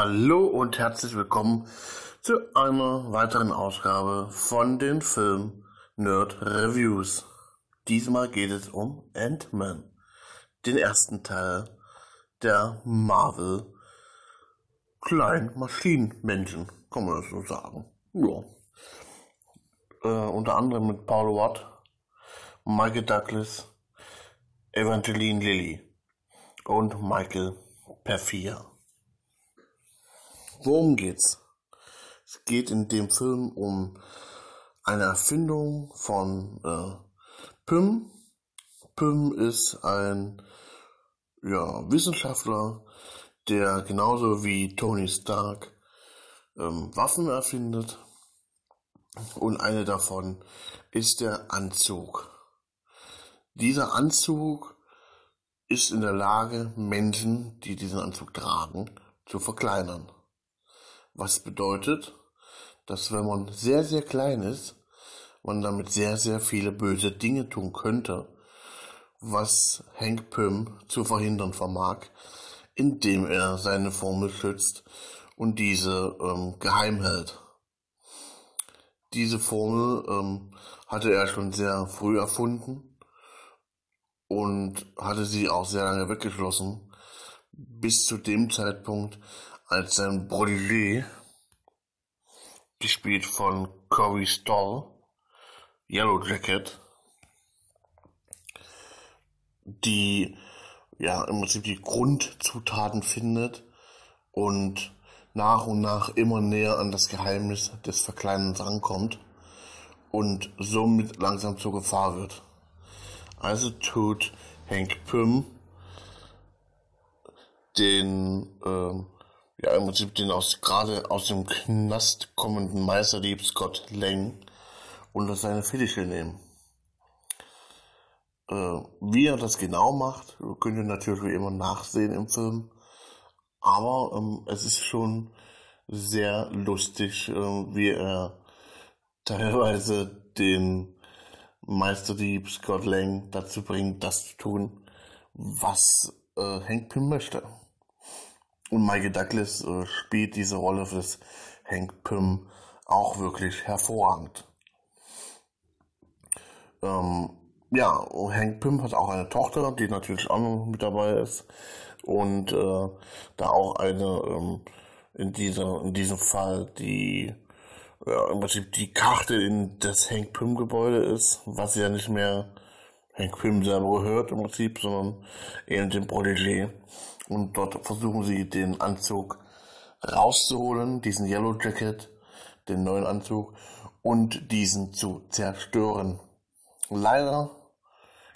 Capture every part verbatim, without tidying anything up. Hallo und herzlich willkommen zu einer weiteren Ausgabe von den Film Nerd Reviews. Diesmal geht es um Ant-Man, den ersten Teil der Marvel kleinen Maschinenmenschen, kann man das so sagen. Ja. Äh, unter anderem mit Paul Rudd, Michael Douglas, Evangeline Lilly und Michael Peña. Worum geht's? Es geht in dem Film um eine Erfindung von äh, Pym. Pym ist ein ja, Wissenschaftler, der genauso wie Tony Stark ähm, Waffen erfindet. Und eine davon ist der Anzug. Dieser Anzug ist in der Lage, Menschen, die diesen Anzug tragen, zu verkleinern. Was bedeutet, dass wenn man sehr, sehr klein ist, man damit sehr, sehr viele böse Dinge tun könnte, was Hank Pym zu verhindern vermag, indem er seine Formel schützt und diese ähm, geheim hält. Diese Formel ähm, hatte er schon sehr früh erfunden und hatte sie auch sehr lange weggeschlossen, bis zu dem Zeitpunkt, als sein Protégé, gespielt von Cory Stoll, Yellow Jacket, die ja im Prinzip die Grundzutaten findet und nach und nach immer näher an das Geheimnis des Verkleinerns rankommt und somit langsam zur Gefahr wird. Also tut Hank Pym den äh, ja im Prinzip den aus gerade aus dem Knast kommenden Meisterdieb Scott Lang unter seine Fittiche nehmen. Äh, wie er das genau macht, könnt ihr natürlich wie immer nachsehen im Film. Aber ähm, es ist schon sehr lustig, äh, wie er teilweise den Meisterdieb Scott Lang dazu bringt, das zu tun, was äh, Hank Pym möchte. Und Michael Douglas äh, spielt diese Rolle des Hank Pym auch wirklich hervorragend. Ähm, ja, und Hank Pym hat auch eine Tochter, die natürlich auch noch mit dabei ist. Und äh, da auch eine, ähm, in, dieser, in diesem Fall, die ja, im Prinzip die Karte in das Hank Pym Gebäude ist, was ja nicht mehr Hank Pym selber gehört im Prinzip, sondern eben dem Protégé. Und dort versuchen sie, den Anzug rauszuholen, diesen Yellow Jacket, den neuen Anzug, und diesen zu zerstören. Leider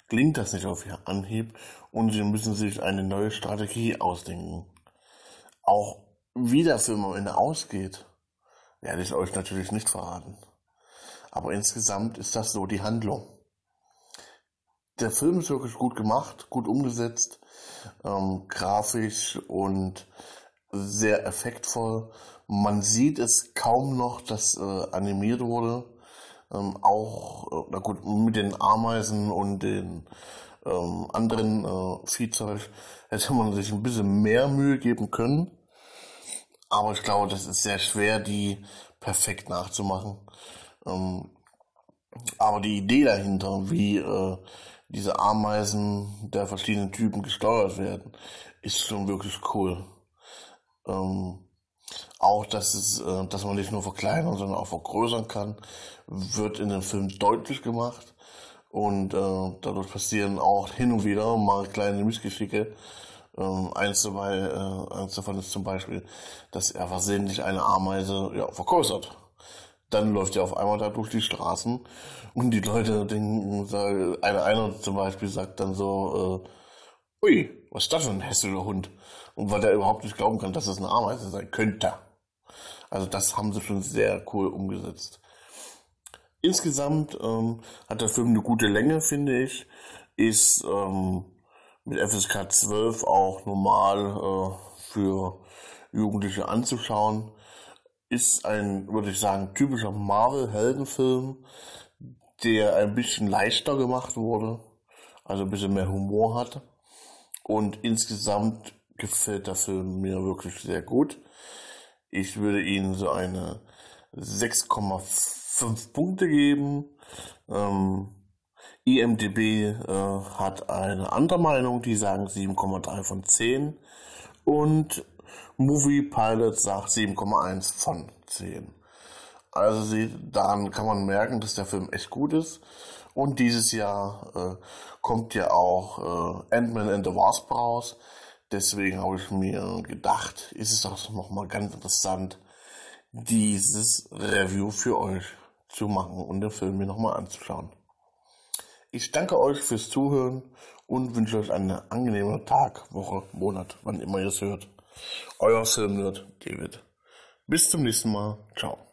klingt das nicht auf Anhieb und sie müssen sich eine neue Strategie ausdenken. Auch wie der Film am Ende ausgeht, werde ich euch natürlich nicht verraten. Aber insgesamt ist das so die Handlung. Der Film ist wirklich gut gemacht, gut umgesetzt, ähm, grafisch und sehr effektvoll. Man sieht es kaum noch, dass äh, animiert wurde. Ähm, auch, äh, na gut, mit den Ameisen und den ähm, anderen äh, Viehzeug hätte man sich ein bisschen mehr Mühe geben können. Aber ich glaube, das ist sehr schwer, die perfekt nachzumachen. Ähm, aber die Idee dahinter, wie äh, diese Ameisen der verschiedenen Typen gesteuert werden, ist schon wirklich cool. Ähm, Auch, dass, es, dass man nicht nur verkleinern, sondern auch vergrößern kann, wird in dem Film deutlich gemacht. Und äh, dadurch passieren auch hin und wieder mal kleine Missgeschicke. Ähm, eins, dabei, äh, eins davon ist zum Beispiel, dass er versehentlich eine Ameise ja, vergrößert. Dann läuft er auf einmal da durch die Straßen und die Leute denken, einer, einer zum Beispiel sagt dann so, äh, ui, was ist das für ein hässlicher Hund? Und weil der überhaupt nicht glauben kann, dass das eine Ameise sein könnte. Also das haben sie schon sehr cool umgesetzt. Insgesamt ähm, hat der Film eine gute Länge, finde ich. Ist ähm, mit F S K zwölf auch normal äh, für Jugendliche anzuschauen. Ist ein, würde ich sagen, typischer Marvel-Heldenfilm, der ein bisschen leichter gemacht wurde. Also ein bisschen mehr Humor hat. Und insgesamt gefällt der Film mir wirklich sehr gut. Ich würde ihm so eine sechs Komma fünf Punkte geben. Ähm, IMDb äh, hat eine andere Meinung, die sagen sieben Komma drei von zehn. Und Movie Pilot sagt sieben Komma eins von zehn. Also sie, daran kann man merken, dass der Film echt gut ist. Und dieses Jahr äh, kommt ja auch äh, Ant-Man and the Wasp raus. Deswegen habe ich mir gedacht, ist es doch nochmal ganz interessant, dieses Review für euch zu machen und den Film mir nochmal anzuschauen. Ich danke euch fürs Zuhören und wünsche euch einen angenehmen Tag, Woche, Monat, wann immer ihr es hört. Euer Filmnerd David. Bis zum nächsten Mal. Ciao.